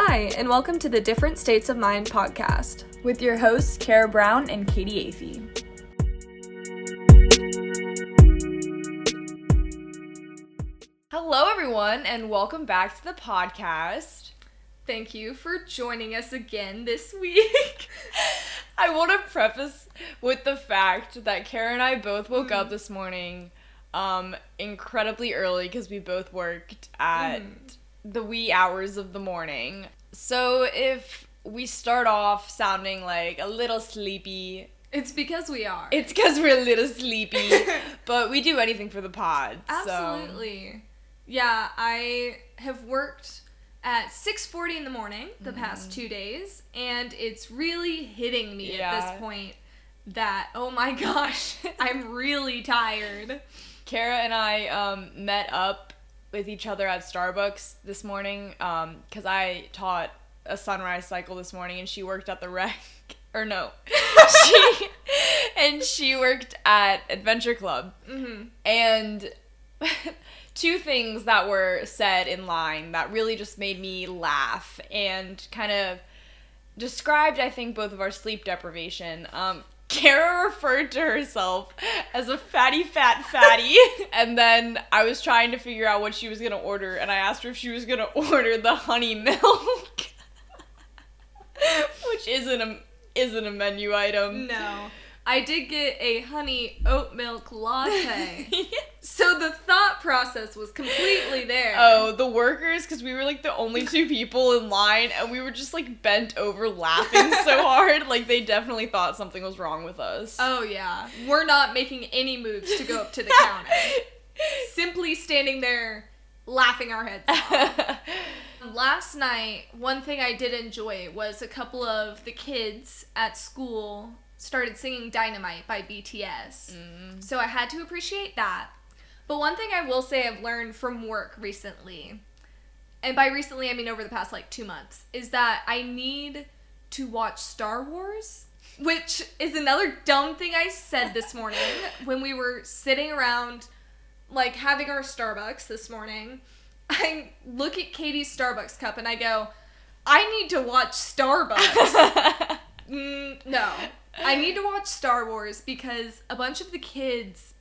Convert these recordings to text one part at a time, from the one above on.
Hi, and welcome to the Different States of Mind podcast with your hosts, Kara Brown and Katie Afee. Hello, everyone, and welcome back to the podcast. Thank you for joining us again this week. I want to preface with the fact that Kara and I both woke up this morning incredibly early because we both worked at the wee hours of the morning. So if we start off sounding like a little sleepy, it's because we are. It's because we're a little sleepy, but we do anything for the pod. Absolutely. So. Yeah, I have worked at 6:40 in the morning the past 2 days, and it's really hitting me at this point that, oh my gosh, I'm really tired. Kara and I met up with each other at Starbucks this morning, because I taught a sunrise cycle this morning, and she worked at the rec, or no, she worked at Adventure Club, and two things that were said in line that really just made me laugh and kind of described, I think, both of our sleep deprivation. Kara referred to herself as a fatty, fat, fatty. And then I was trying to figure out what she was going to order, and I asked her if she was going to order the honey milk, which isn't a menu item. No. I did get a honey oat milk latte. So the thought process was completely there. Oh, the workers, because we were like the only two people in line, and we were just like bent over laughing so hard. Like they definitely thought something was wrong with us. Oh yeah. We're not making any moves to go up to the counter. Simply standing there laughing our heads off. Last night, one thing I did enjoy was a couple of the kids at school started singing Dynamite by BTS. So I had to appreciate that. But one thing I will say I've learned from work recently, and by recently I mean over the past like 2 months, is that I need to watch Star Wars, which is another dumb thing I said this morning when we were sitting around like having our Starbucks this morning. I look at Katie's Starbucks cup and I go, I need to watch Starbucks. No. I need to watch Star Wars because a bunch of the kids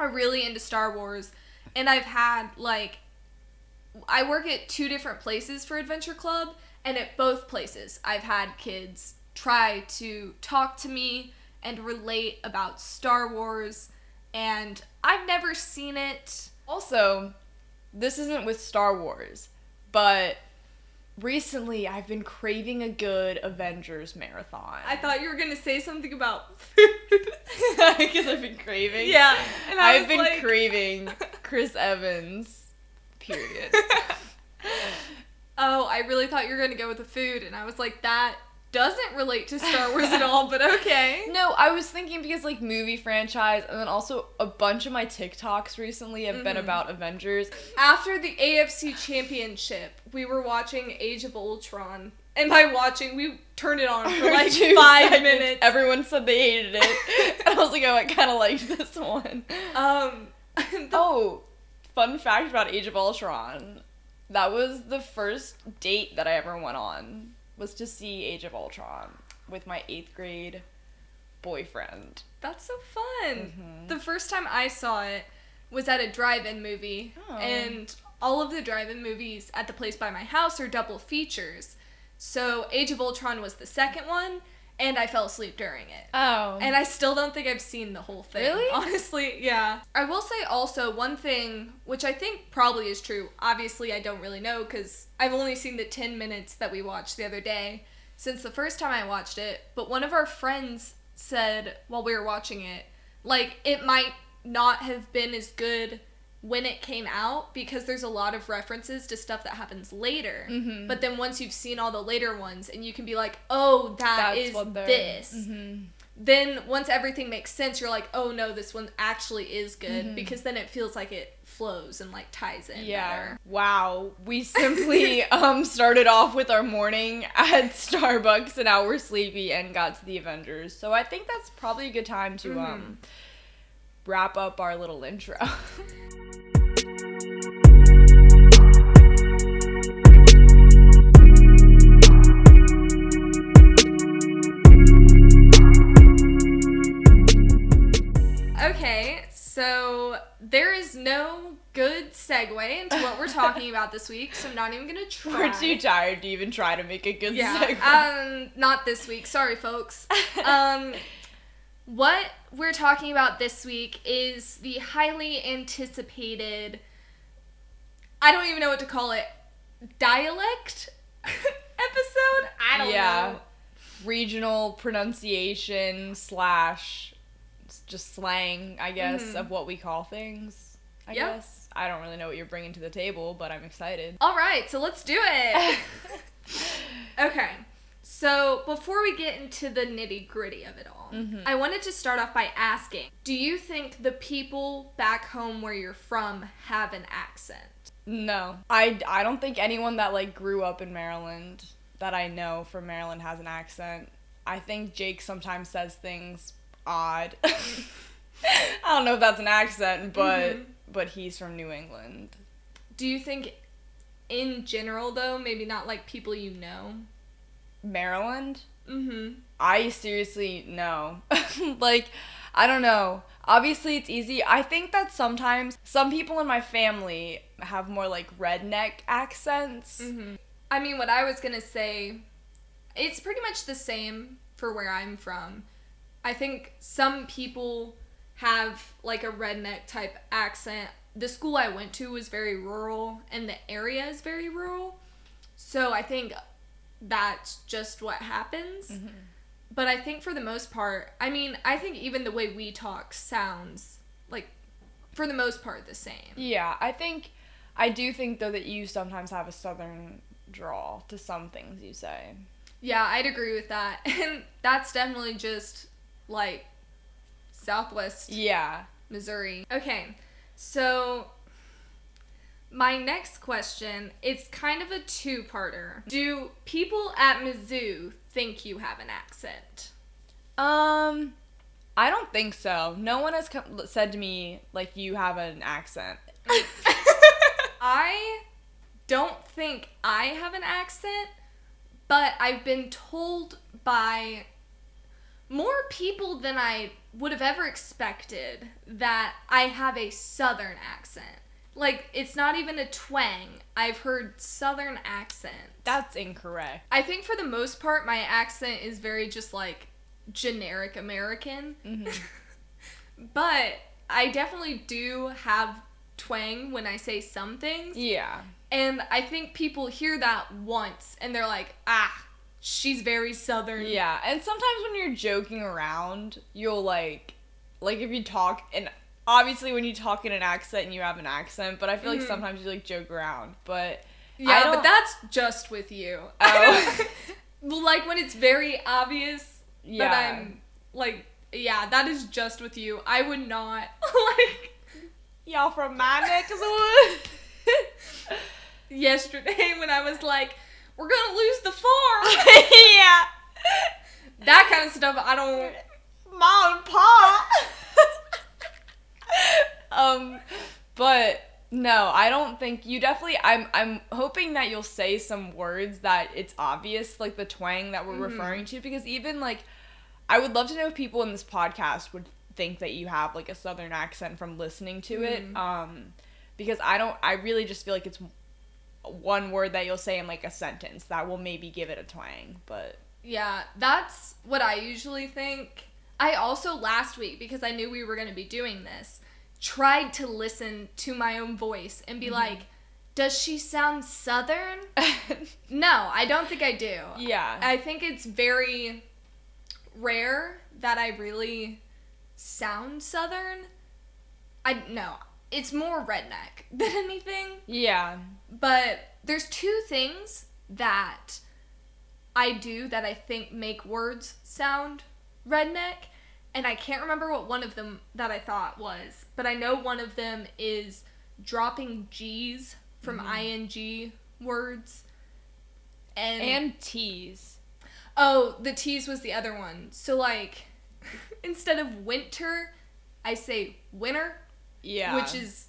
are really into Star Wars, and I've had, like, I work at two different places for Adventure Club, and at both places I've had kids try to talk to me and relate about Star Wars, and I've never seen it. Also, this isn't with Star Wars, but recently, I've been craving a good Avengers marathon. I thought you were going to say something about food. Because I've been craving. Yeah. And I've been craving Chris Evans, period. Oh, I really thought you were going to go with the food. And I was like, that doesn't relate to Star Wars at all, but okay. No, I was thinking because, like, movie franchise, and then also a bunch of my TikToks recently have been about Avengers. After the AFC Championship, we were watching Age of Ultron, and by watching, we turned it on for, like, 5 minutes. Everyone said they hated it, and I was like, oh, I kind of liked this one. Fun fact about Age of Ultron, that was the first date that I ever went on, was to see Age of Ultron with my 8th grade boyfriend. That's so fun. The first time I saw it was at a drive-in movie, and all of the drive-in movies at the place by my house are double features. So Age of Ultron was the second one, and I fell asleep during it. Oh. And I still don't think I've seen the whole thing. Really? Honestly, yeah. I will say also one thing, which I think probably is true. Obviously, I don't really know because I've only seen the 10 minutes that we watched the other day since the first time I watched it. But one of our friends said while we were watching it, like, it might not have been as good when it came out because there's a lot of references to stuff that happens later. But then once you've seen all the later ones and you can be like, oh, that's what this. Then once everything makes sense, you're like, oh no, this one actually is good because then it feels like it flows and like ties in better. Wow. We simply started off with our morning at Starbucks and now we're sleepy and got to the Avengers. So I think that's probably a good time to wrap up our little intro. So there is no good segue into what we're talking about this week, so I'm not even going to try. We're too tired to even try to make a good segue. Not this week. Sorry, folks. What we're talking about this week is the highly anticipated, I don't even know what to call it, dialect episode? I don't know. Regional pronunciation / just slang, I guess, of what we call things, I guess. I don't really know what you're bringing to the table, but I'm excited. All right, so let's do it. Okay, so before we get into the nitty-gritty of it all, I wanted to start off by asking, do you think the people back home where you're from have an accent? No. I don't think anyone that, grew up in Maryland that I know from Maryland has an accent. I think Jake sometimes says things odd. I don't know if that's an accent, but he's from New England. Do you think, in general, though, maybe not, people you know? Maryland? I seriously know. I don't know. Obviously, it's easy. I think that sometimes some people in my family have more, redneck accents. I mean, what I was going to say, it's pretty much the same for where I'm from. I think some people have, a redneck-type accent. The school I went to was very rural, and the area is very rural. So I think that's just what happens. But I think for the most part, I think even the way we talk sounds, for the most part, the same. Yeah, I do think, though, that you sometimes have a southern drawl to some things you say. Yeah, I'd agree with that. And that's definitely just, Southwest Missouri. Okay, so my next question, it's kind of a two-parter. Do people at Mizzou think you have an accent? I don't think so. No one has said to me, you have an accent. I don't think I have an accent, but I've been told by more people than I would have ever expected that I have a southern accent. It's not even a twang. I've heard southern accent. That's incorrect. I think for the most part, my accent is very just, generic American. But I definitely do have twang when I say some things. Yeah. And I think people hear that once, and they're like, she's very southern. Yeah, and sometimes when you're joking around, you'll, if you talk, and obviously when you talk in an accent and you have an accent, but I feel like sometimes you, joke around, but yeah, but that's just with you. Oh. When it's very obvious that I'm, that is just with you. I would not, y'all from my neck of the woods? Yesterday when I was we're gonna lose the farm. Yeah. That kind of stuff, I don't. Mom and Pa. But no, I don't think you definitely. I'm hoping that you'll say some words that it's obvious, the twang that we're referring to, because even I would love to know if people in this podcast would think that you have a southern accent from listening to it. Because I really just feel it's one word that you'll say in a sentence that will maybe give it a twang, but yeah, that's what I usually think. I also last week, because I knew we were going to be doing this, tried to listen to my own voice and be does she sound southern? No, I don't think I do. Yeah. I think it's very rare that I really sound southern. No, it's more redneck than anything. Yeah. But there's two things that I do that I think make words sound redneck, and I can't remember what one of them that I thought was, but I know one of them is dropping G's from ing words and T's. Oh, the T's was the other one. So instead of winter, I say winner. Yeah. Which is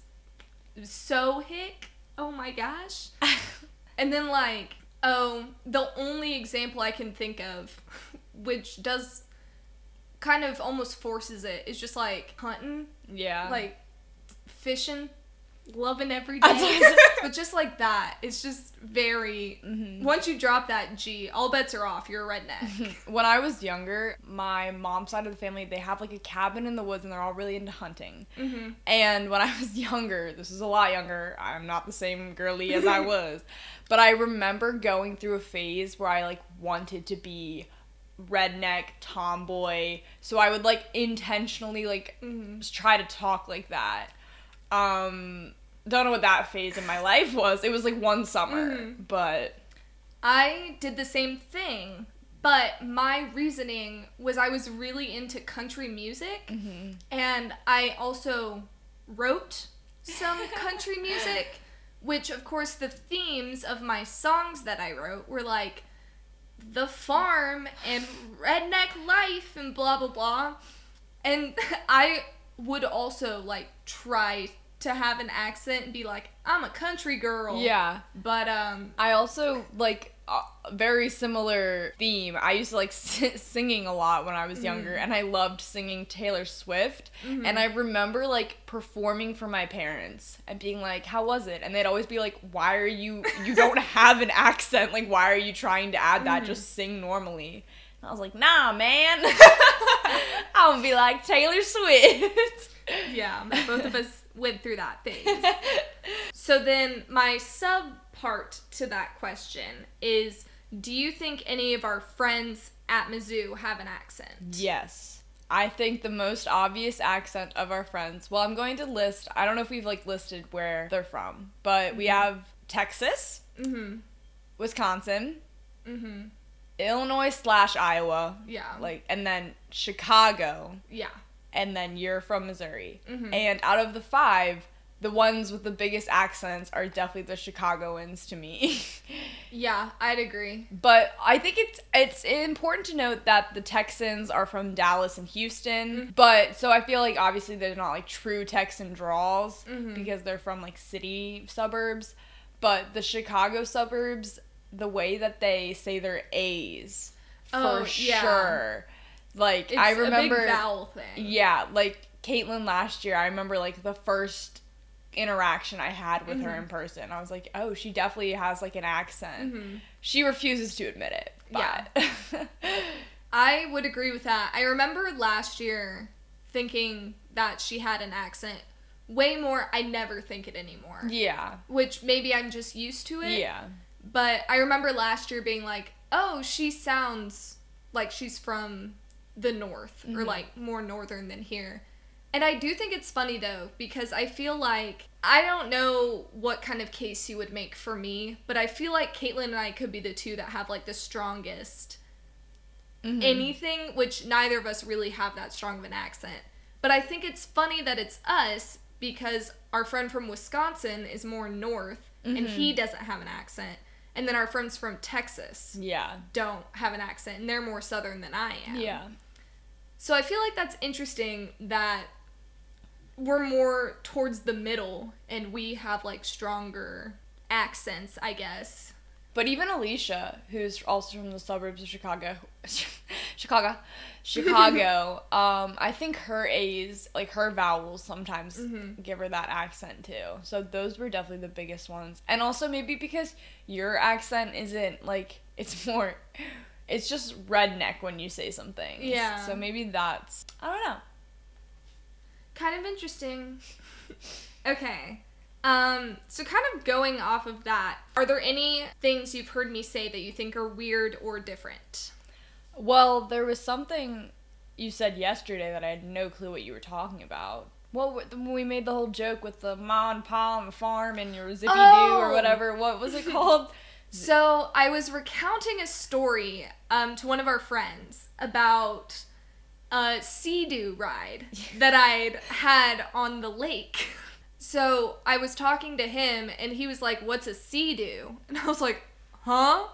so hick. Oh my gosh. And then the only example I can think of, which does kind of almost forces it, is just hunting. Yeah. fishing, loving every day. But just like that, it's just very, once you drop that G, all bets are off. You're a redneck. When I was younger, my mom's side of the family, they have like a cabin in the woods and they're all really into hunting. Mm-hmm. And when I was younger, this is a lot younger, I'm not the same girly as I was, but I remember going through a phase where I like wanted to be redneck tomboy, so I would like intentionally like try to talk like that. Don't know what that phase in my life was. It was like one summer, but I did the same thing, but my reasoning was I was really into country music, and I also wrote some country music, which of course the themes of my songs that I wrote were like the farm and redneck life and blah blah blah, and I would also like try to have an accent and be like, I'm a country girl. Yeah. But I also like very similar theme. I used to like singing a lot when I was younger, and I loved singing Taylor Swift, and I remember like performing for my parents and being like, how was it? And they'd always be like, why are you don't have an accent, like why are you trying to add that, just sing normally. And I was like, nah man, I would be like Taylor Swift. Yeah, both of us went through that phase. So then my sub-part to that question is, do you think any of our friends at Mizzou have an accent? Yes. I think the most obvious accent of our friends, well, I'm going to list, I don't know if we've like listed where they're from, but we have Texas, Wisconsin, Illinois/Iowa, like, and then Chicago. Yeah. And then you're from Missouri. And out of the five, the ones with the biggest accents are definitely the Chicagoans to me. Yeah, I'd agree. But I think it's important to note that the Texans are from Dallas and Houston. But, so I feel like obviously they're not like true Texan draws because they're from like city suburbs. But the Chicago suburbs, the way that they say their A's, sure. Like, it's, I remember, a big vowel thing. Yeah, like Caitlin last year, I remember like the first interaction I had with her in person. I was like, oh, she definitely has like an accent. She refuses to admit it. But. Yeah. I would agree with that. I remember last year thinking that she had an accent way more. I never think it anymore. Yeah. Which maybe I'm just used to it. Yeah. But I remember last year being like, oh, she sounds like she's from the north, or like more northern than here. And I do think it's funny though, because I feel like, I don't know what kind of case you would make for me, but I feel like Caitlin and I could be the two that have like the strongest anything, which neither of us really have that strong of an accent. But I think it's funny that it's us, because our friend from Wisconsin is more north and he doesn't have an accent. And then our friends from Texas don't have an accent, and they're more southern than I am. Yeah. So I feel like that's interesting that we're more towards the middle, and we have, like, stronger accents, I guess. But even Alicia, who's also from the suburbs of Chicago, I think her A's, like her vowels sometimes give her that accent too. So those were definitely the biggest ones. And also maybe because your accent isn't like, it's just redneck when you say something. Yeah. So maybe that's, I don't know. Kind of interesting. Okay. So kind of going off of that, are there any things you've heard me say that you think are weird or different? Well, there was something you said yesterday that I had no clue what you were talking about. Well, we made the whole joke with the ma and pa on the farm and your zippy-doo or whatever. What was it called? So I was recounting a story to one of our friends about a Sea-Doo ride that I'd had on the lake. So I was talking to him, and he was like, what's a Sea-Doo? And I was like, huh?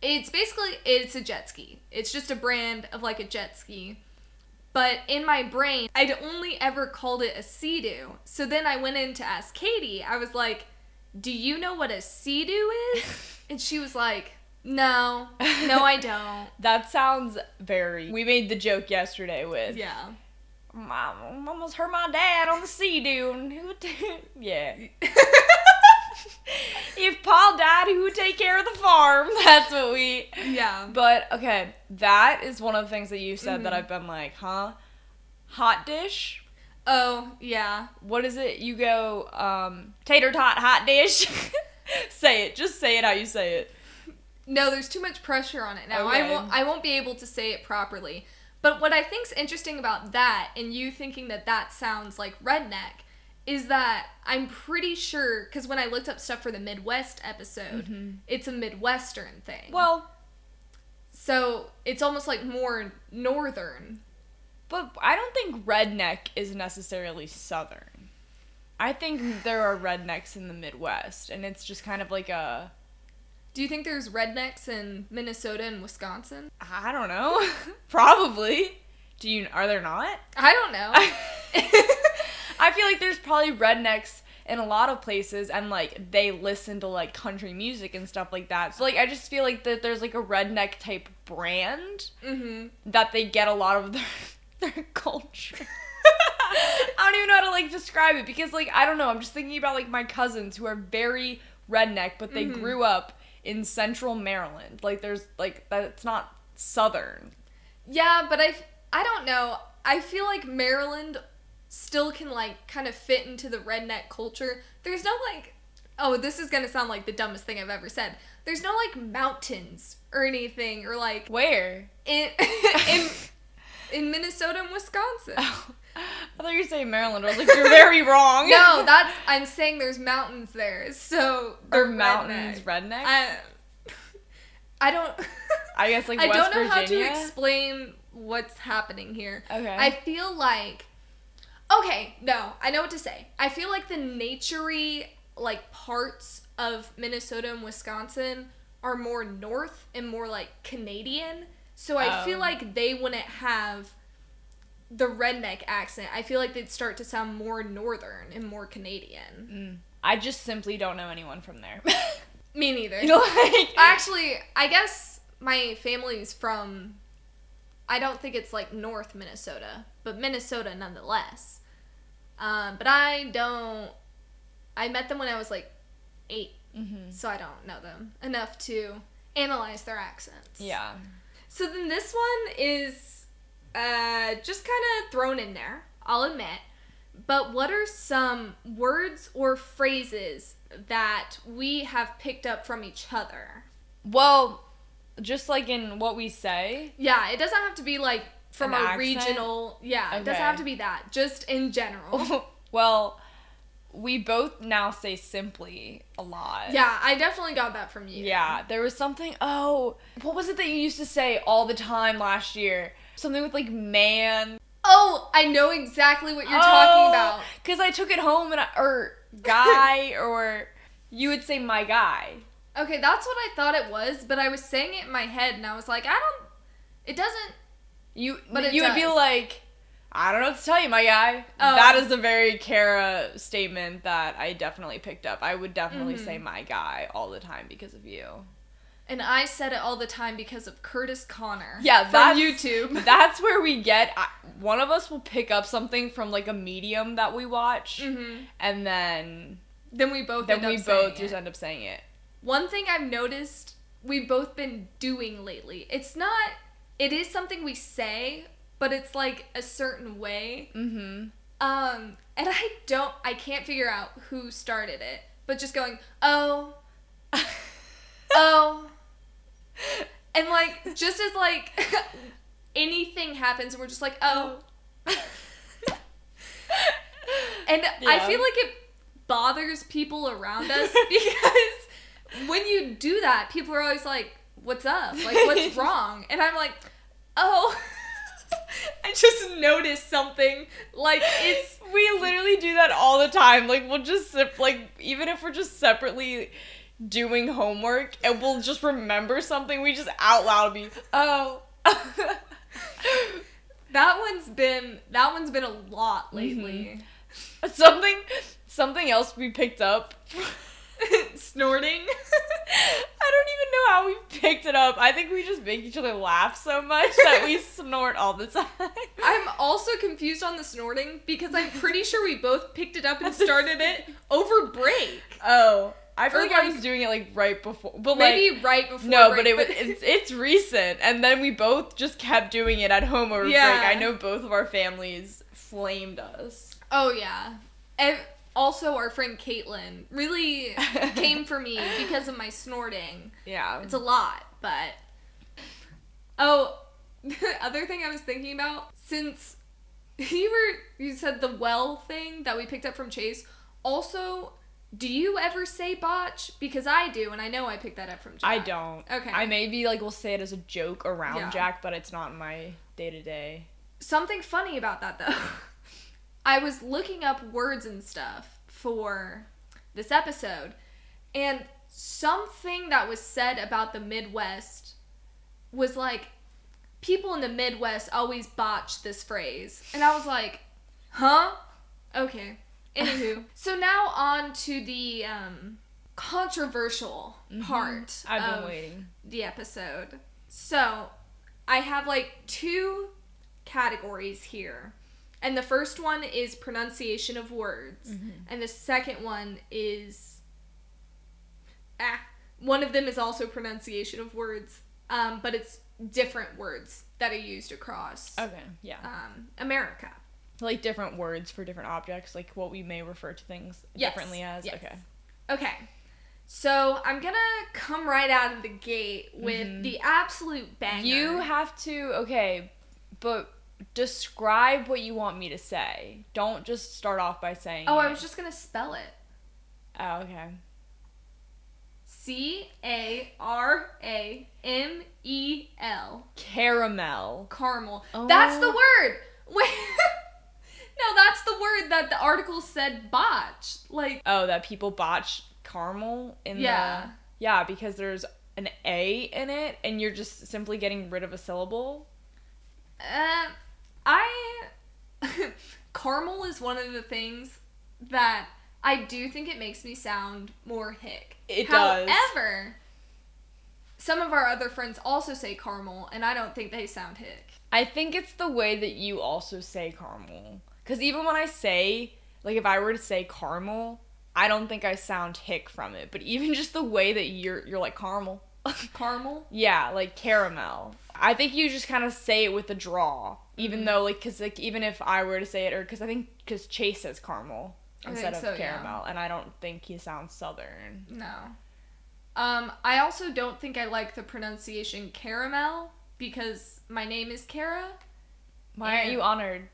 It's basically, it's a jet ski. It's just a brand of, like, a jet ski. But in my brain, I'd only ever called it a Sea-Doo. So then I went in to ask Katie. I was like, do you know what a Sea-Doo is? And she was like, no, I don't. That sounds very... We made the joke yesterday with... Yeah. I almost hurt my dad on the Sea-Doo. And who would yeah. If Paul died, who would take care of the farm? That's what we... Yeah. But, okay, that is one of the things that you said mm-hmm. that I've been like, huh? Hot dish? Oh, yeah. What is it? You go, tater tot hot dish? Say it. Just say it how you say it. No, there's too much pressure on it now. Okay. I won't be able to say it properly. But what I think's interesting about that, and you thinking that that sounds like redneck, is that I'm pretty sure, because when I looked up stuff for the Midwest episode, mm-hmm. it's a Midwestern thing. Well, so it's almost like more northern. But I don't think redneck is necessarily southern. I think there are rednecks in the Midwest, and it's just kind of like a... Do you think there's rednecks in Minnesota and Wisconsin? I don't know. Probably. Are there not? I don't know. I feel like there's probably rednecks in a lot of places, and, like, they listen to, like, country music and stuff like that. So, like, I just feel like that there's, like, a redneck-type brand mm-hmm. that they get a lot of their culture. I don't even know how to, like, describe it because, like, I don't know. I'm just thinking about, like, my cousins who are very redneck, but they mm-hmm. grew up in central Maryland. Like, there's, like, that's not southern. Yeah, but I don't know. I feel like Maryland still can, like, kind of fit into the redneck culture. There's no, like, oh, this is going to sound like the dumbest thing I've ever said. There's no, like, mountains or anything or, like... Where? In Minnesota and Wisconsin. Oh, I thought you were saying Maryland. I was like, you're very wrong. No, I'm saying there's mountains there, so... Are mountains redneck? I don't... I guess, like, West Virginia? I don't know Virginia? How to explain what's happening here. Okay. I feel like... Okay, no, I know what to say. I feel like the nature-y, like, parts of Minnesota and Wisconsin are more north and more, like, Canadian. So I feel like they wouldn't have the redneck accent. I feel like they'd start to sound more northern and more Canadian. Mm. I just simply don't know anyone from there. Me neither. You know, like... Actually, I guess my family's from... I don't think it's, like, North Minnesota, but Minnesota nonetheless. But I met them when I was, like, 8, mm-hmm. so I don't know them enough to analyze their accents. Yeah. So then this one is just kind of thrown in there, I'll admit, but what are some words or phrases that we have picked up from each other? Well, just, like, in what we say? Yeah, it doesn't have to be, like, from a regional... Yeah, okay. It doesn't have to be that. Just in general. Well, we both now say simply a lot. Yeah, I definitely got that from you. Yeah, there was something... Oh, what was it that you used to say all the time last year? Something with, like, man. Oh, I know exactly what you're talking about. Because I took it home and or guy, or you would say my guy. Okay, that's what I thought it was, but I was saying it in my head, and I was like, it doesn't... You would be like, I don't know what to tell you, my guy. Oh. That is a very Kara statement that I definitely picked up. I would definitely mm-hmm. say my guy all the time because of you. And I said it all the time because of Curtis Connor. Yeah, that's... From YouTube. That's where we get... one of us will pick up something from, like, a medium that we watch, mm-hmm. and then... Then we both end up saying it. One thing I've noticed we've both been doing lately, it is something we say, but it's, like, a certain way. Mm-hmm. And I can't figure out who started it, but just going, oh, oh, and, like, just as, like, anything happens, we're just like, oh. And yeah. I feel like it bothers people around us because... When you do that, people are always like, what's up? Like, what's wrong? And I'm like, oh, I just noticed something. Like, we literally do that all the time. Like, we'll just, like, even if we're just separately doing homework, and we'll just remember something, we just out loud be, oh. That one's been a lot lately. Mm-hmm. Something else we picked up... Snorting. I I don't even know how we picked it up. I think we just make each other laugh so much that we snort all the time. I'm also confused on the snorting because I'm pretty sure we both picked it up and started it over break. Oh. I feel like I was doing it, like, right before. But maybe like, right before. No, break, but it's recent. And then we both just kept doing it at home over break. I know both of our families flamed us. Oh, yeah. And also, our friend Caitlin really came for me because of my snorting. Yeah. It's a lot, but... Oh, the other thing I was thinking about, since you said the well thing that we picked up from Chase, also... Do you ever say botch? Because I do, and I know I picked that up from Jack. I don't. Okay. I maybe, like, will say it as a joke around Jack, but it's not in my day-to-day. Something funny about that, though. I was looking up words and stuff for this episode, and something that was said about the Midwest was, like, people in the Midwest always botch this phrase. And I was like, huh? Okay. Anywho, so now on to the controversial part of the episode. So, I have, like, two categories here. And the first one is pronunciation of words. Mm-hmm. And the second one is... one of them is also pronunciation of words, but it's different words that are used across America. Like, different words for different objects, like what we may refer to things differently as? Yes. Okay. So, I'm gonna come right out of the gate with the absolute banger. You have to, but describe what you want me to say. Don't just start off by saying I was just gonna spell it. Oh, okay. Caramel. Caramel. Caramel. Oh. That's the word! Wait... No, that's the word that the article said botch. Like, oh, that people botch caramel in the... Yeah, because there's an A in it, and you're just simply getting rid of a syllable. Caramel is one of the things that I do think it makes me sound more hick. It does. However, some of our other friends also say caramel, and I don't think they sound hick. I think it's the way that you also say caramel. Because even when I say, like, if I were to say caramel, I don't think I sound hick from it. But even just the way that you're like, caramel. Caramel? Yeah, like caramel. I think you just kind of say it with a draw. Even though, like, because, like, even if I were to say it, or because Chase says caramel instead of caramel. Yeah. And I don't think he sounds Southern. No. I also don't think I like the pronunciation caramel because my name is Kara. Why aren't you honored?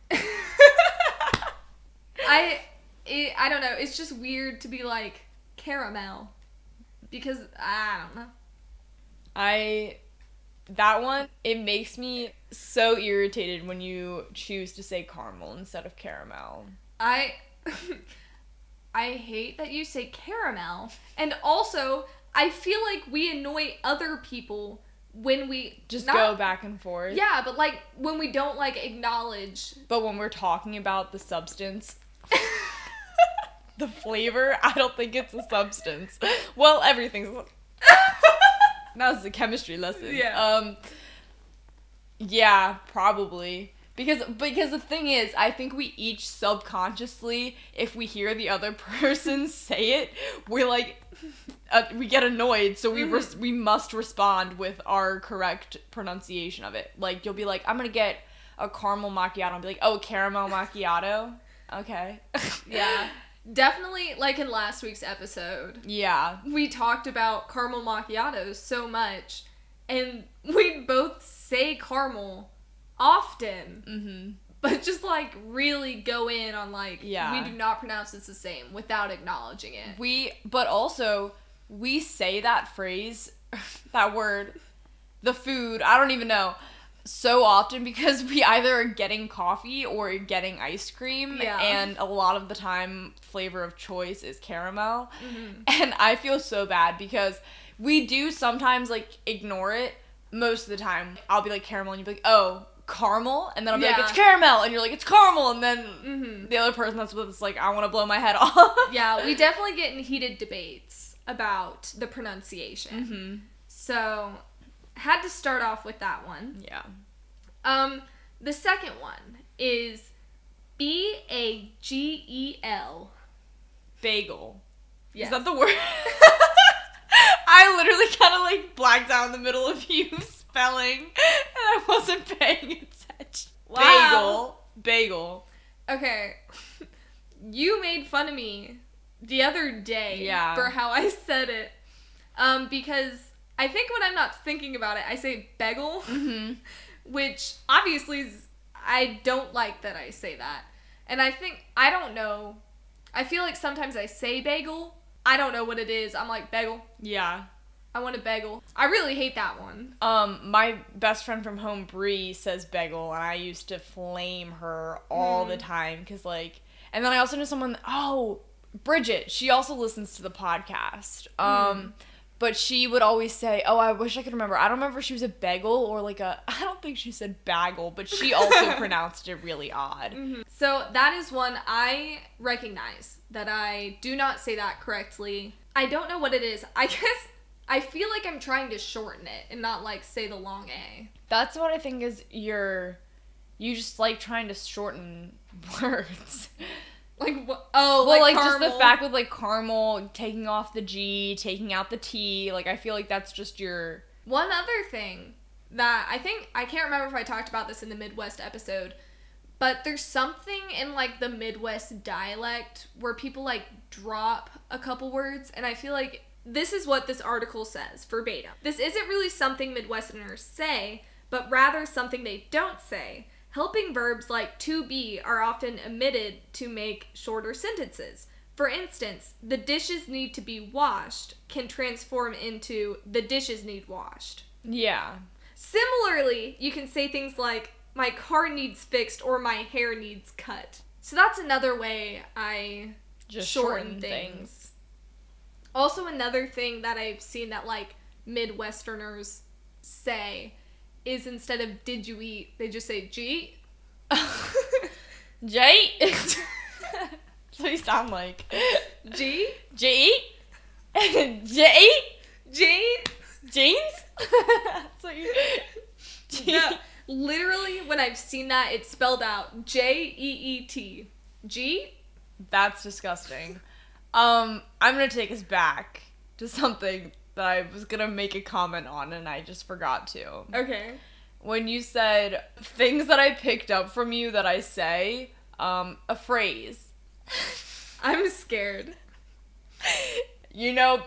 I don't know. It's just weird to be like caramel because I don't know. That one, it makes me so irritated when you choose to say caramel instead of caramel. I hate that you say caramel, and also I feel like we annoy other people when we just go back and forth. Yeah, but like when we don't like acknowledge. But when we're talking about the substance, the flavor, I don't think it's a substance. Well, everything's. Now it's a chemistry lesson. Yeah. Yeah, probably because the thing is, I think we each subconsciously, if we hear the other person say it, we're like. We get annoyed, so we must respond with our correct pronunciation of it. Like, you'll be like, I'm gonna get a caramel macchiato, and be like, oh, caramel macchiato? Okay. Yeah. Definitely, like, in last week's episode. Yeah. We talked about caramel macchiatos so much, and we both say caramel often. But just, like, really go in on, like, we do not pronounce this the same without acknowledging it. But also, we say that phrase, that word, the food, I don't even know, so often because we either are getting coffee or getting ice cream. Yeah. And a lot of the time, flavor of choice is caramel. And I feel so bad because we do sometimes, like, ignore it most of the time. I'll be like, caramel, and you'll be like, oh, caramel, and then I'll be like, it's caramel, and you're like, it's caramel, and then the other person that's with us is like, I want to blow my head off. Yeah, we definitely get in heated debates about the pronunciation. Mm-hmm. So, had to start off with that one. Yeah. The second one is B-A-G-E-L. Bagel. Yes. Is that the word? I literally kind of like blacked out in the middle of you spelling, and I wasn't paying attention. Wow. Bagel. Okay. You made fun of me the other day for how I said it, because I think when I'm not thinking about it, I say bagel, mm-hmm. which obviously is, I don't like that I say that. And I think, I don't know, I feel like sometimes I say bagel, I don't know what it is, I'm like, bagel. Yeah. I want a bagel. I really hate that one. My best friend from home, Bree, says bagel, and I used to flame her all the time, because like, and then I also know someone, Bridget, she also listens to the podcast, but she would always say, I wish I could remember. I don't remember if she was a bagel or like a, I don't think she said bagel, but she also pronounced it really odd. Mm-hmm. So that is one I recognize that I do not say that correctly. I don't know what it is. I guess I feel like I'm trying to shorten it and not like say the long A. That's what I think is you just like trying to shorten words. Like, what? Oh, well, like just the fact with, like, caramel, taking off the G, taking out the T, like, I feel like that's just your... One other thing that I think, I can't remember if I talked about this in the Midwest episode, but there's something in, like, the Midwest dialect where people, like, drop a couple words, and I feel like this is what this article says, verbatim. This isn't really something Midwesterners say, but rather something they don't say. Helping verbs like to be are often omitted to make shorter sentences. For instance, the dishes need to be washed can transform into the dishes need washed. Yeah. Similarly, you can say things like my car needs fixed or my hair needs cut. So that's another way I just shorten things. Also, another thing that I've seen that like Midwesterners say is instead of did you eat, they just say G. J. That's what you sound like. G. G. J. G. Jeans. That's what you. G. No, literally, when I've seen that, it's spelled out J-E-E-T. G. That's disgusting. I'm gonna take us back to something that I was gonna make a comment on and I just forgot to. Okay. When you said things that I picked up from you that I say, a phrase. I'm scared. You know.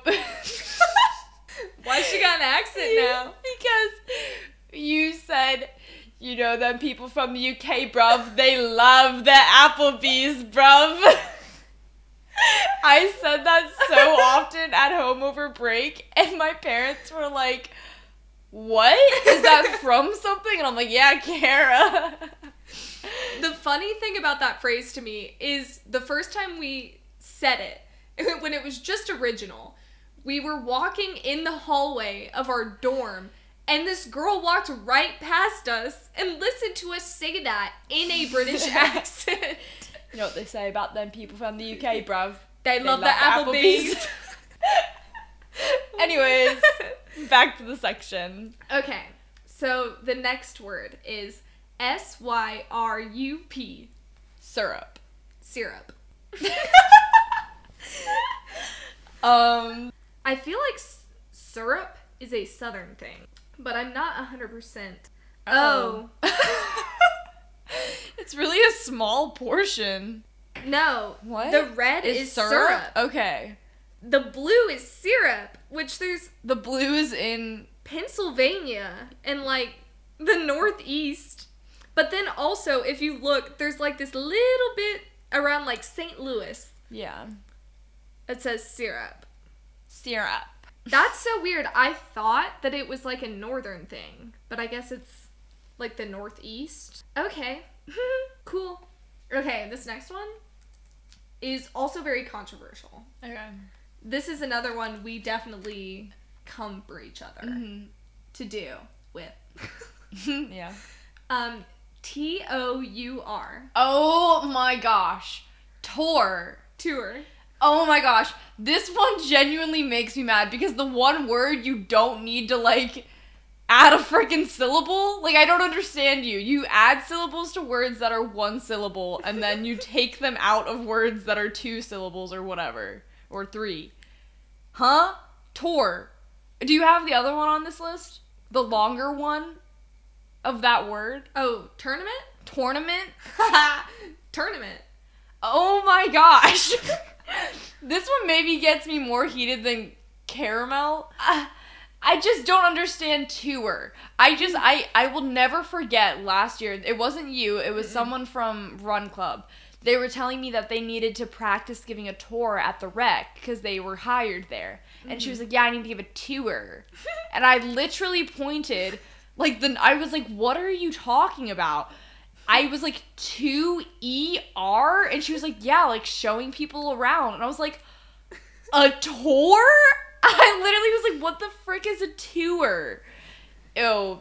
Why she got an accent now? Because you said, you know, them people from the UK, bruv, they love their Applebee's, bruv. I said that so often at home over break, and my parents were like, what? Is that from something? And I'm like, yeah, Kara. The funny thing about that phrase to me is the first time we said it, when it was just original, we were walking in the hallway of our dorm, and this girl walked right past us and listened to us say that in a British accent. You know what they say about them people from the UK, bruv? They love the Applebee's. Anyways, back to the section. Okay, so the next word is S-Y-R-U-P. Syrup. Syrup. I feel like syrup is a southern thing, but I'm not 100%. Oh. It's really a small portion. No. What? The red is syrup. Okay. The blue is syrup, which there's... The blue is in... Pennsylvania and, like, the Northeast. But then also, if you look, there's, like, this little bit around, like, St. Louis. Yeah. It says syrup. Syrup. That's so weird. I thought that it was, like, a northern thing. But I guess it's, like, the Northeast. Okay. Cool. Okay, this next one is also very controversial. Okay. This is another one we definitely come for each other to do with. Yeah. T-O-U-R. Oh my gosh. Tour. Oh my gosh. This one genuinely makes me mad because the one word you don't need to, like, add a freaking syllable. Like, I don't understand you. You add syllables to words that are one syllable, and then you take them out of words that are two syllables or whatever. Or three. Huh? Tour. Do you have the other one on this list? The longer one of that word? Oh, tournament? Tournament? Tournament. Oh my gosh. This one maybe gets me more heated than caramel. I just don't understand tour. I will never forget last year. It wasn't you. It was someone from Run Club. They were telling me that they needed to practice giving a tour at the rec because they were hired there. And she was like, yeah, I need to give a tour. And I literally pointed, like, I was like, what are you talking about? I was like, tour? And she was like, yeah, like, showing people around. And I was like, a tour? I literally was like, what the frick is a tour? Ew.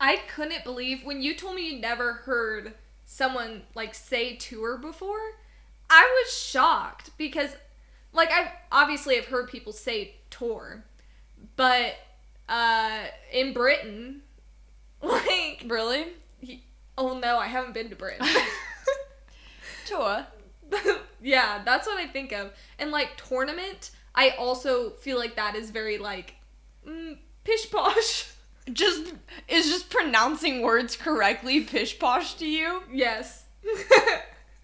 I couldn't believe when you told me you never heard someone, like, say tour before. I was shocked because, like, I've heard people say tour, but in Britain, like, really? Oh no, I haven't been to Britain. Tour. Yeah, that's what I think of. And, like, tournament, I also feel like that is very, like, pish-posh. Is just pronouncing words correctly pish-posh to you? Yes.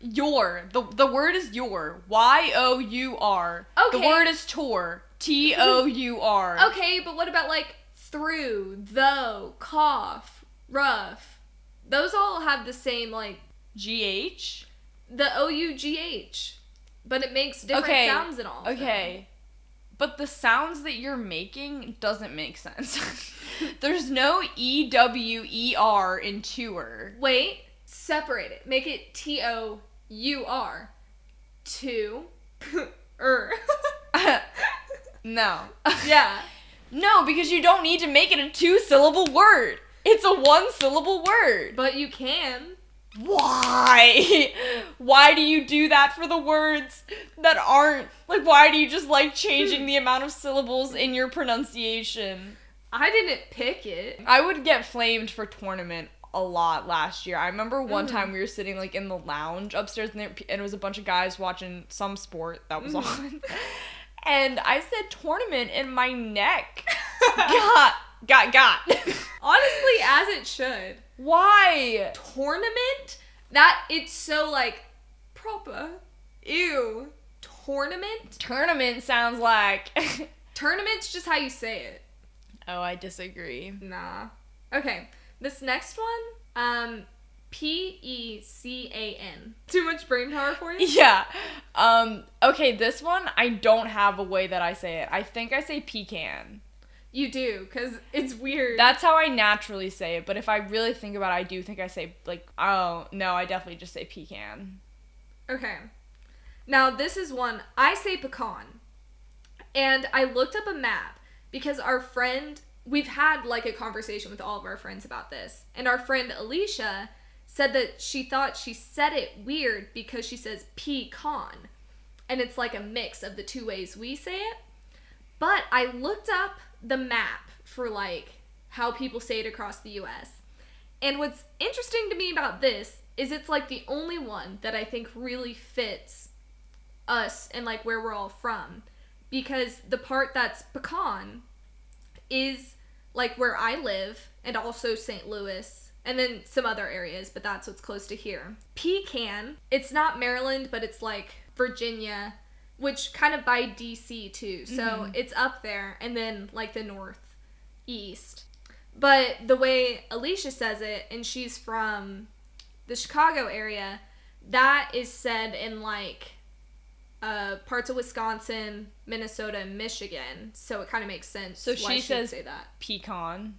Your. The word is your. Y-O-U-R. Okay. The word is tour. T-O-U-R. Okay, but what about, like, through, though, cough, rough? Those all have the same, like... G-H? The O-U-G-H. But it makes different sounds and all. Okay. But the sounds that you're making doesn't make sense. There's no E-W-E-R in tour. Wait. Separate it. Make it T-O-U-R. Tour. No. Yeah. No, because you don't need to make it a two-syllable word. It's a one-syllable word. But you can. Why? Why do you do that for the words that aren't? Like, why do you just like changing the amount of syllables in your pronunciation? I didn't pick it. I would get flamed for tournament a lot last year. I remember one time we were sitting, like, in the lounge upstairs, and it was a bunch of guys watching some sport that was on. And I said tournament, and my neck got. Honestly, as it should. Why? Tournament? That, it's so, like, proper. Ew. Tournament? Tournament sounds like... Tournament's just how you say it. Oh, I disagree. Nah. Okay, this next one, P-E-C-A-N. Too much brain power for you? Yeah. Okay, this one, I don't have a way that I say it. I think I say pecan. You do, because it's weird. That's how I naturally say it, but if I really think about it, I do think I say, like, oh, no, I definitely just say pecan. Okay. Now, this is one. I say pecan. And I looked up a map, because our friend, we've had, like, a conversation with all of our friends about this, and our friend Alicia said that she thought she said it weird because she says pecan, and it's, like, a mix of the two ways we say it. But I looked up the map for, like, how people say it across the U.S. And what's interesting to me about this is it's, like, the only one that I think really fits us and, like, where we're all from. Because the part that's pecan is, like, where I live and also St. Louis and then some other areas, but that's what's close to here. Pecan, it's not Maryland, but it's, like, Virginia, which kind of by D.C. too, so it's up there, and then, like, the northeast. But the way Alicia says it, and she's from the Chicago area, that is said in, like, parts of Wisconsin, Minnesota, and Michigan, so it kind of makes sense. So why she says say that. Pecan.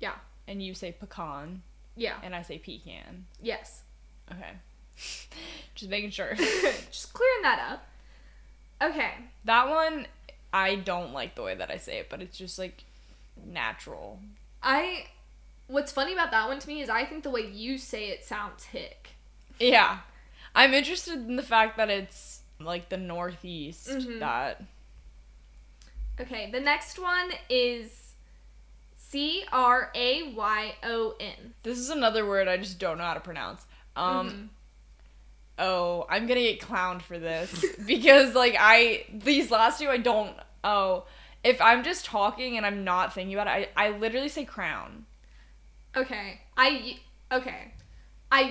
Yeah. And you say pecan. Yeah. And I say pecan. Yes. Okay. Just making sure. Just clearing that up. Okay. That one, I don't like the way that I say it, but it's just, like, natural. What's funny about that one to me is I think the way you say it sounds hick. Yeah. I'm interested in the fact that it's like the Northeast. Mm-hmm. That. Okay, the next one is Crayón. This is another word I just don't know how to pronounce. Mm-hmm. Oh, I'm gonna get clowned for this because like these last two I don't. Oh, if I'm just talking and I'm not thinking about it, I literally say crown. Okay, I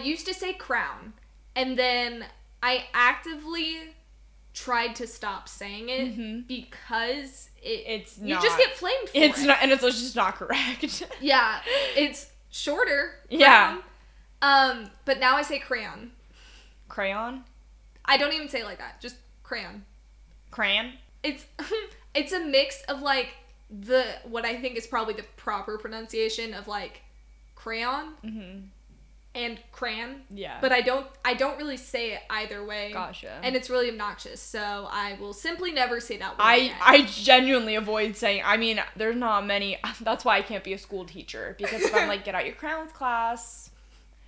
used to say crown, and then I actively tried to stop saying it mm-hmm. because it's not, you just get flamed for it's it. Not, and it's just not correct. Yeah, it's shorter. Yeah, crown, but now I say crayon. Crayon? I don't even say it like that. Just crayon. Crayon? It's a mix of like what I think is probably the proper pronunciation of like crayon mm-hmm. and crayon. Yeah. But I don't really say it either way. Gotcha. And it's really obnoxious, so I will simply never say that word. I genuinely avoid saying. I mean, there's not many. That's why I can't be a school teacher, because if I'm like, get out your crowns, class.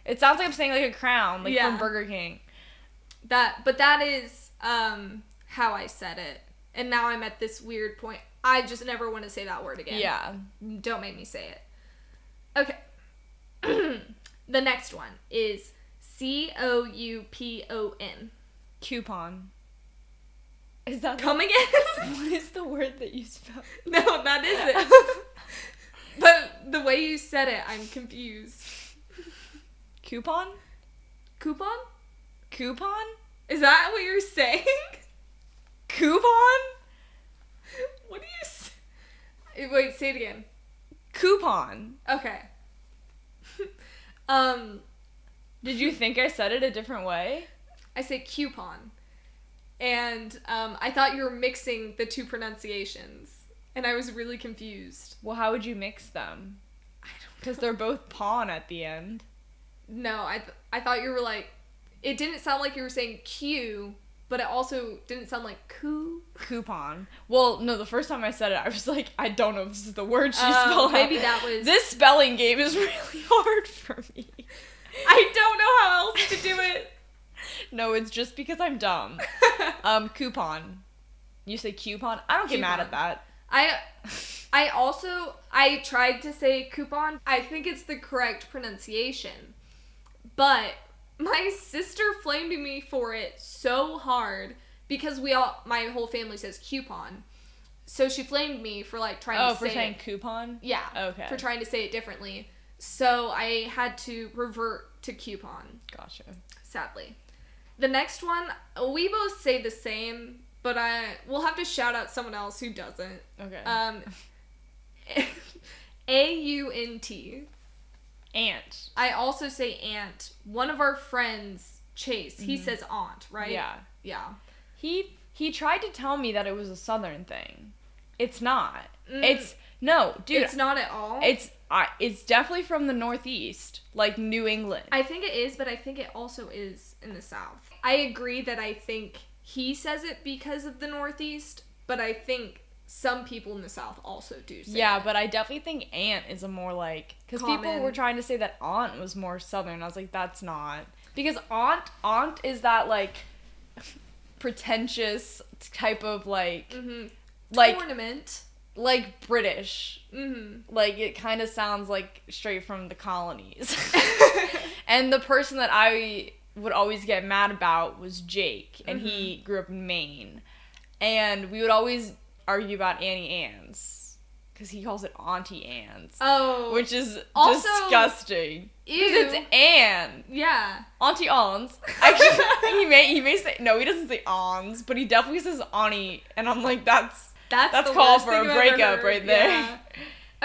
It sounds like I'm saying like a crown, like yeah. from Burger King. That is how I said it. And now I'm at this weird point. I just never want to say that word again. Yeah. Don't make me say it. Okay. The next one is Coupon. Coupon. Is that coming in? What is the word that you spelled? No, that isn't. But the way you said it, I'm confused. Coupon? Is that what you're saying? Coupon? What do you say? Wait, say it again. Coupon. Okay. Did you think I said it a different way? I say coupon. And I thought you were mixing the two pronunciations. And I was really confused. Well, how would you mix them? I don't know. Because they're both pawn at the end. No, I thought you were like, it didn't sound like you were saying Q, but it also didn't sound like coo. Coupon. Well, no, the first time I said it, I was like, I don't know if this is the word she spelled. Maybe out. That was. This spelling game is really hard for me. I don't know how else to do it. No, it's just because I'm dumb. Coupon. You say coupon? I don't get mad at that. I tried to say coupon. I think it's the correct pronunciation, but my sister flamed me for it so hard because my whole family says coupon. So she flamed me for like saying coupon? Yeah. Okay. For trying to say it differently. So I had to revert to coupon. Gotcha. Sadly. The next one, we both say the same, but we'll have to shout out someone else who doesn't. Okay. AUNT. Aunt. I also say aunt. One of our friends, Chase, mm-hmm. he says aunt, right? Yeah. Yeah. He tried to tell me that it was a southern thing. It's not. It's no, dude. It's not at all. It's definitely from the Northeast, like New England. I think it is, but I think it also is in the South. I agree that I think he says it because of the Northeast, but I think some people in the South also do say that. But I definitely think aunt is a more like... Because people were trying to say that aunt was more Southern. I was like, that's not. Because aunt is that like pretentious type of like... Mm-hmm. Like ornament. Like British. Mm-hmm. Like it kind of sounds like straight from the colonies. And the person that I would always get mad about was Jake. And mm-hmm. he grew up in Maine. And we would always... argue about Auntie Anne's, because he calls it Auntie Anne's. Oh, which is also disgusting. Ew. Because it's Anne. Yeah. Auntie Anne's. Actually, he may say, no, he doesn't say Anne's, but he definitely says Auntie, and I'm like, that's call for a breakup right there. Yeah.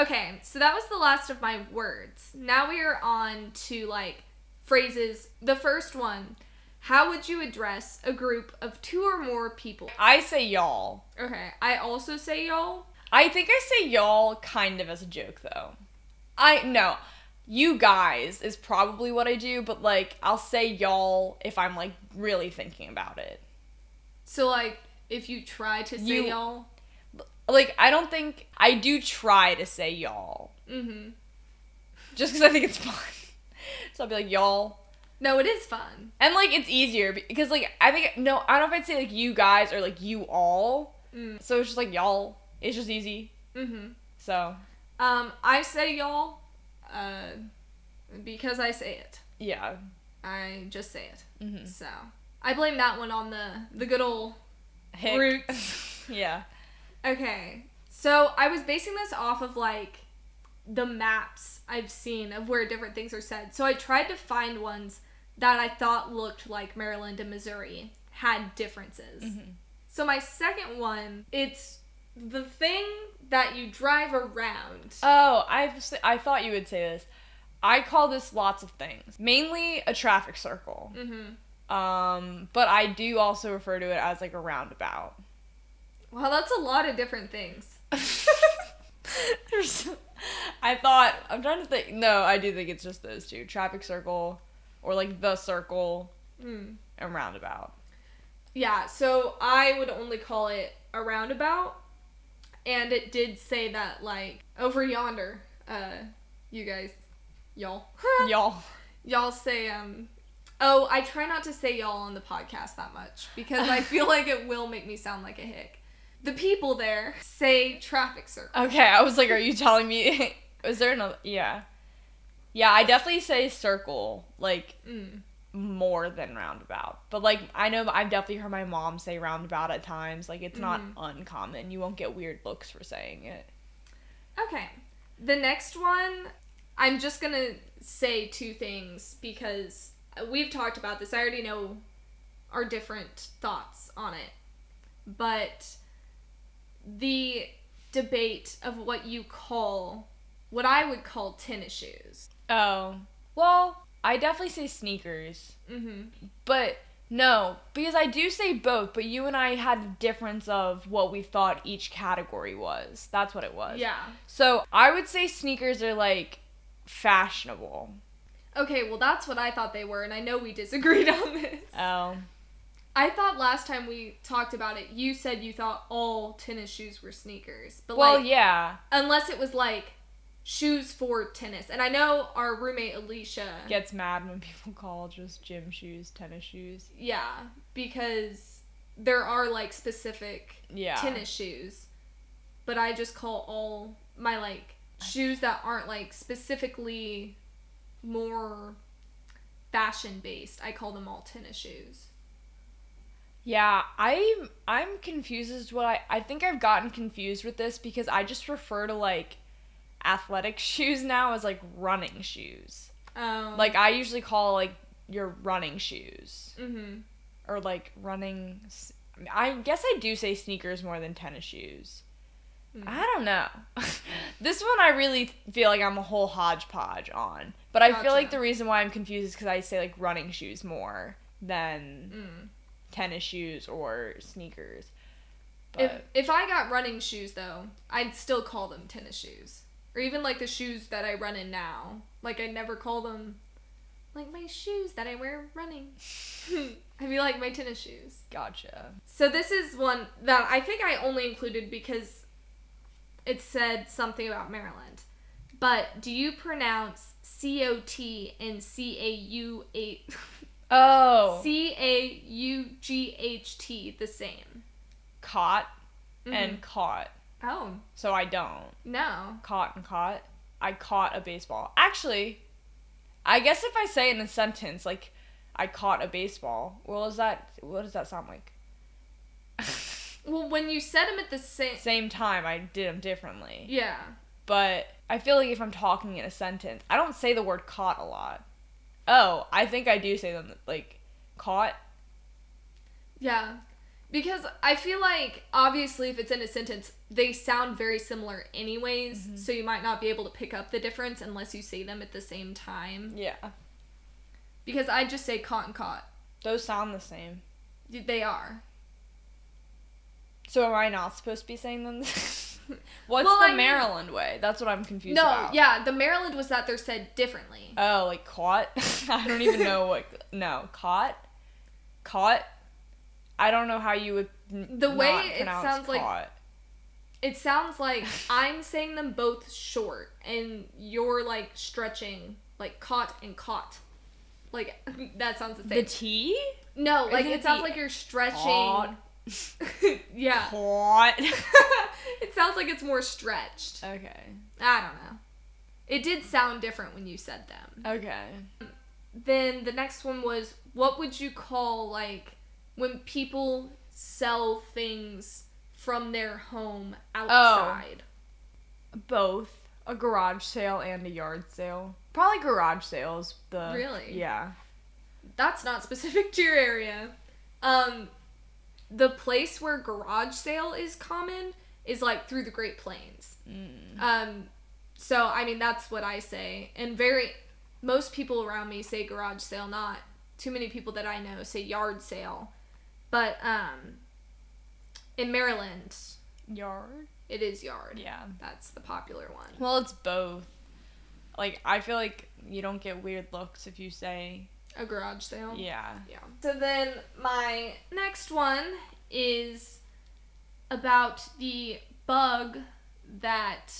Okay, so that was the last of my words. Now we are on to like phrases. The first one. How would you address a group of two or more people? I say y'all. Okay. I also say y'all. I think I say y'all kind of as a joke, though. You guys is probably what I do, but, like, I'll say y'all if I'm, like, really thinking about it. So, like, if you try to say y'all? Like, I do try to say y'all. Mm-hmm. Just because I think it's fun. So I'll be like, y'all. No, it is fun. And, like, it's easier because, like, I think, no, I don't know if I'd say, like, you guys or, like, you all. Mm. So it's just, like, y'all. It's just easy. Mm-hmm. So. I say y'all because I say it. Yeah. I just say it. Mm-hmm. So. I blame that one on the good old roots. Yeah. Okay. So, I was basing this off of, like, the maps I've seen of where different things are said. So I tried to find ones that I thought looked like Maryland and Missouri had differences. Mm-hmm. So my second one, it's the thing that you drive around. Oh, I thought you would say this. I call this lots of things. Mainly a traffic circle. Mm-hmm. But I do also refer to it as like a roundabout. Well, that's a lot of different things. I'm trying to think. No, I do think it's just those two. Traffic circle, or like the circle, and roundabout. Yeah, so I would only call it a roundabout. And it did say that, like, over yonder, you guys, y'all say, oh, I try not to say y'all on the podcast that much, because I feel like it will make me sound like a hick. The people there say traffic circle. Okay, I was like, are you telling me? Is there another? Yeah. Yeah, I definitely say circle, like, more than roundabout. But, like, I know I've definitely heard my mom say roundabout at times. Like, it's not uncommon. You won't get weird looks for saying it. Okay. The next one, I'm just going to say two things because we've talked about this. I already know our different thoughts on it. But the debate of what I would call tennis shoes. Oh. Well, I definitely say sneakers. Mm-hmm. But no, because I do say both, but you and I had a difference of what we thought each category was. That's what it was. Yeah. So I would say sneakers are like fashionable. Okay, well that's what I thought they were, and I know we disagreed on this. Oh. I thought last time we talked about it, you said you thought all tennis shoes were sneakers. But well, like, yeah. Unless it was, like, shoes for tennis. And I know our roommate, Alicia, gets mad when people call just gym shoes tennis shoes. Yeah, because there are, like, specific tennis shoes. But I just call all my, like, shoes that aren't, like, specifically more fashion-based. I call them all tennis shoes. Yeah, I'm confused as to what I think I've gotten confused with this because I just refer to, like, athletic shoes now as, like, running shoes. Oh. Like, I usually call, like, your running shoes. Mm-hmm. Or, like, running... I guess I do say sneakers more than tennis shoes. Mm-hmm. I don't know. This one I really feel like I'm a whole hodgepodge on. But I feel like the reason why I'm confused is because I say, like, running shoes more than... Mm. Tennis shoes or sneakers. But if I got running shoes, though, I'd still call them tennis shoes. Or even, like, the shoes that I run in now. Like, I'd never call them, like, my shoes that I wear running. I mean, like, my tennis shoes. Gotcha. So this is one that I think I only included because it said something about Maryland. But do you pronounce C-O-T and C-A-U-A... Oh. C-A-U-G-H-T, the same. Caught and caught. Oh. So I don't. No. Caught and caught. I caught a baseball. Actually, I guess if I say in a sentence, like, I caught a baseball, well, what does that sound like? Well, when you said them at the same time, I did them differently. Yeah. But I feel like if I'm talking in a sentence, I don't say the word caught a lot. Oh, I think I do say them, like, caught. Yeah. Because I feel like, obviously, if it's in a sentence, they sound very similar anyways, so you might not be able to pick up the difference unless you say them at the same time. Yeah. Because I just say caught and caught. Those sound the same. They are. So am I not supposed to be saying them? What's the Maryland way? That's what I'm confused about. No, yeah, the Maryland was that they're said differently. Oh, like caught? I don't even know what... No, caught? Caught? I don't know how you would the way it sounds caught. Like, it sounds like I'm saying them both short, and you're, like, stretching, like, caught and caught. Like, that sounds the same. The T? No, like, it sounds like you're stretching. Hot. Yeah. Hot. It sounds like it's more stretched. Okay. I don't know. It did sound different when you said them. Okay. Then the next one was, what would you call, like, when people sell things from their home outside? Oh. Both. A garage sale and a yard sale. Probably garage sales. Really? Yeah. That's not specific to your area. The place where garage sale is common is, like, through the Great Plains. Mm. So, I mean, that's what I say. And most people around me say garage sale, not too many people that I know say yard sale. But, in Maryland. Yard? It is yard. Yeah. That's the popular one. Well, it's both. Like, I feel like you don't get weird looks if you say a garage sale. Yeah. Yeah. So then my next one is about the bug that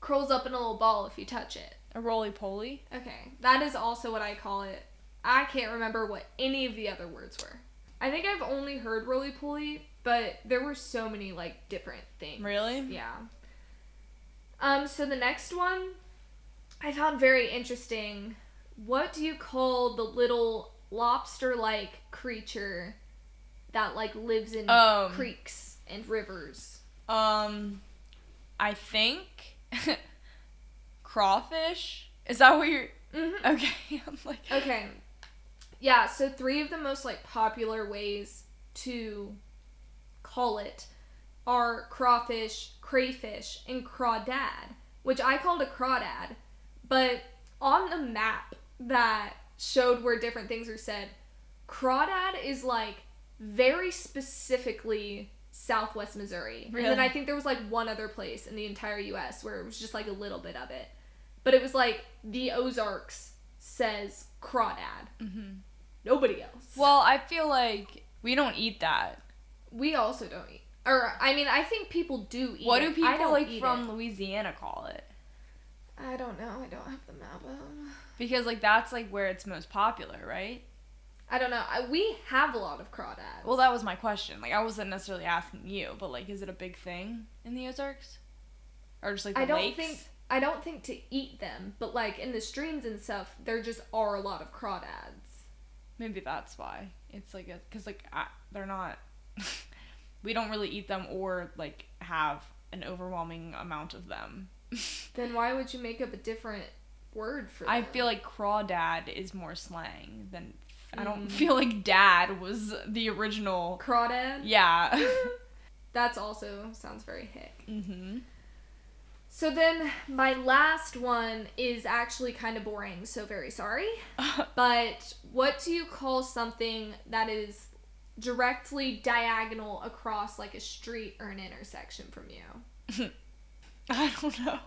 curls up in a little ball if you touch it. A roly-poly? Okay. That is also what I call it. I can't remember what any of the other words were. I think I've only heard roly-poly, but there were so many, like, different things. Really? Yeah. So the next one I found very interesting. What do you call the little lobster-like creature that, like, lives in creeks and rivers? I think crawfish? Is that what you're... Mm-hmm. Okay, I'm like... Okay. Yeah, so three of the most, like, popular ways to call it are crawfish, crayfish, and crawdad, which I called a crawdad, but on the map that showed where different things are said, crawdad is, like, very specifically Southwest Missouri. Really? And then I think there was, like, one other place in the entire U.S. where it was just, like, a little bit of it. But it was, like, the Ozarks says crawdad. Mm-hmm. Nobody else. Well, I feel like we don't eat that. We also don't eat. Or, I mean, I think people do eat it. What do people, like, from Louisiana call it? I don't know. I don't have the map on. Because, like, that's, like, where it's most popular, right? I don't know. We have a lot of crawdads. Well, that was my question. Like, I wasn't necessarily asking you, but, like, is it a big thing in the Ozarks? Or just, like, the lakes? I don't think to eat them, but, like, in the streams and stuff, there just are a lot of crawdads. Maybe that's why. It's, like, because, like, they're not... we don't really eat them or, like, have an overwhelming amount of them. Then why would you make up a different word for them? I feel like crawdad is more slang than... I don't feel like dad was the original... Crawdad? Yeah. That's also... sounds very hick. Mm-hmm. So then, my last one is actually kind of boring, so very sorry. But what do you call something that is directly diagonal across, like, a street or an intersection from you? I don't know.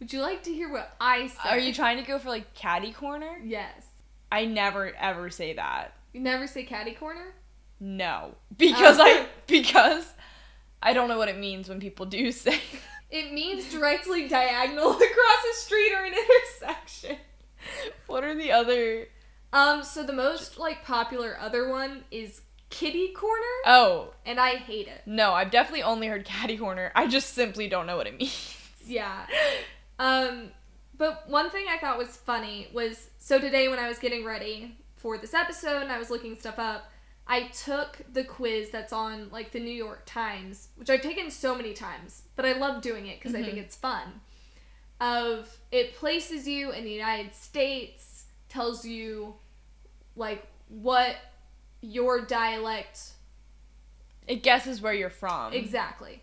Would you like to hear what I said? Are you trying to go for, like, catty corner? Yes. I never, ever say that. You never say catty corner? No. Because I don't know what it means when people do say that. It means directly diagonal across a street or an intersection. What are the other... So the most, like, popular other one is kitty corner. Oh. And I hate it. No, I've definitely only heard catty corner. I just simply don't know what it means. Yeah. But one thing I thought was funny was, so today when I was getting ready for this episode and I was looking stuff up, I took the quiz that's on, like, the New York Times, which I've taken so many times, but I love doing it because I think it's fun. It places you in the United States, tells you, like, what your dialect... It guesses where you're from. Exactly.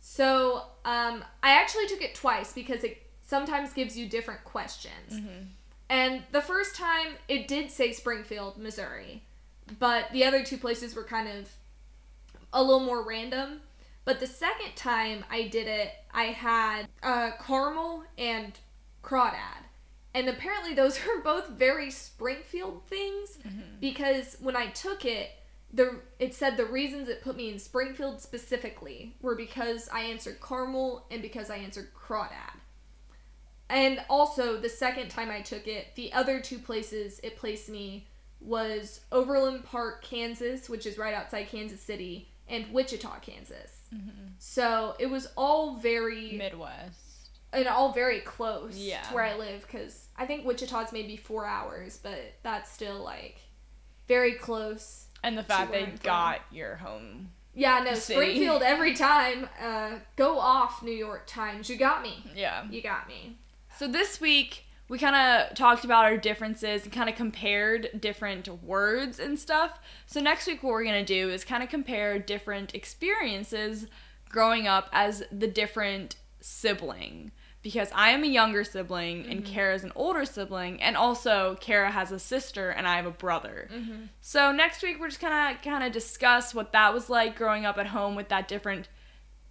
So, I actually took it twice because it sometimes gives you different questions. Mm-hmm. And the first time, it did say Springfield, Missouri. But the other two places were kind of a little more random. But the second time I did it, I had caramel and crawdad. And apparently those are both very Springfield things. Mm-hmm. Because when I took it, it said the reasons it put me in Springfield specifically were because I answered caramel and because I answered crawdad. And also, the second time I took it, the other two places it placed me was Overland Park, Kansas, which is right outside Kansas City, and Wichita, Kansas. Mm-hmm. So it was all very... Midwest. And all very close to where I live, because I think Wichita's maybe 4 hours, but that's still, like, very close. And the fact they got your home... Yeah, no, city. Springfield every time. Go off, New York Times. You got me. Yeah. You got me. So this week, we kind of talked about our differences and kind of compared different words and stuff. So next week, what we're going to do is kind of compare different experiences growing up as the different sibling. Because I am a younger sibling, mm-hmm. and Kara's an older sibling, and also Kara has a sister, and I have a brother. Mm-hmm. So next week, we're just going to kind of discuss what that was like growing up at home with that different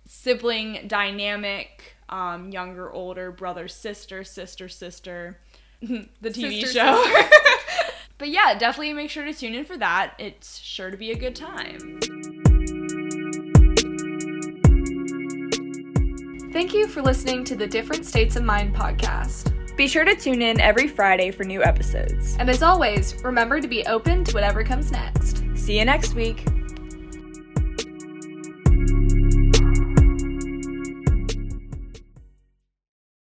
sibling dynamic, younger, older, brother, sister, sister, sister, the TV sister, show. Sister. But yeah, definitely make sure to tune in for that. It's sure to be a good time. Thank you for listening to the Different States of Mind podcast. Be sure to tune in every Friday for new episodes. And as always, remember to be open to whatever comes next. See you next week.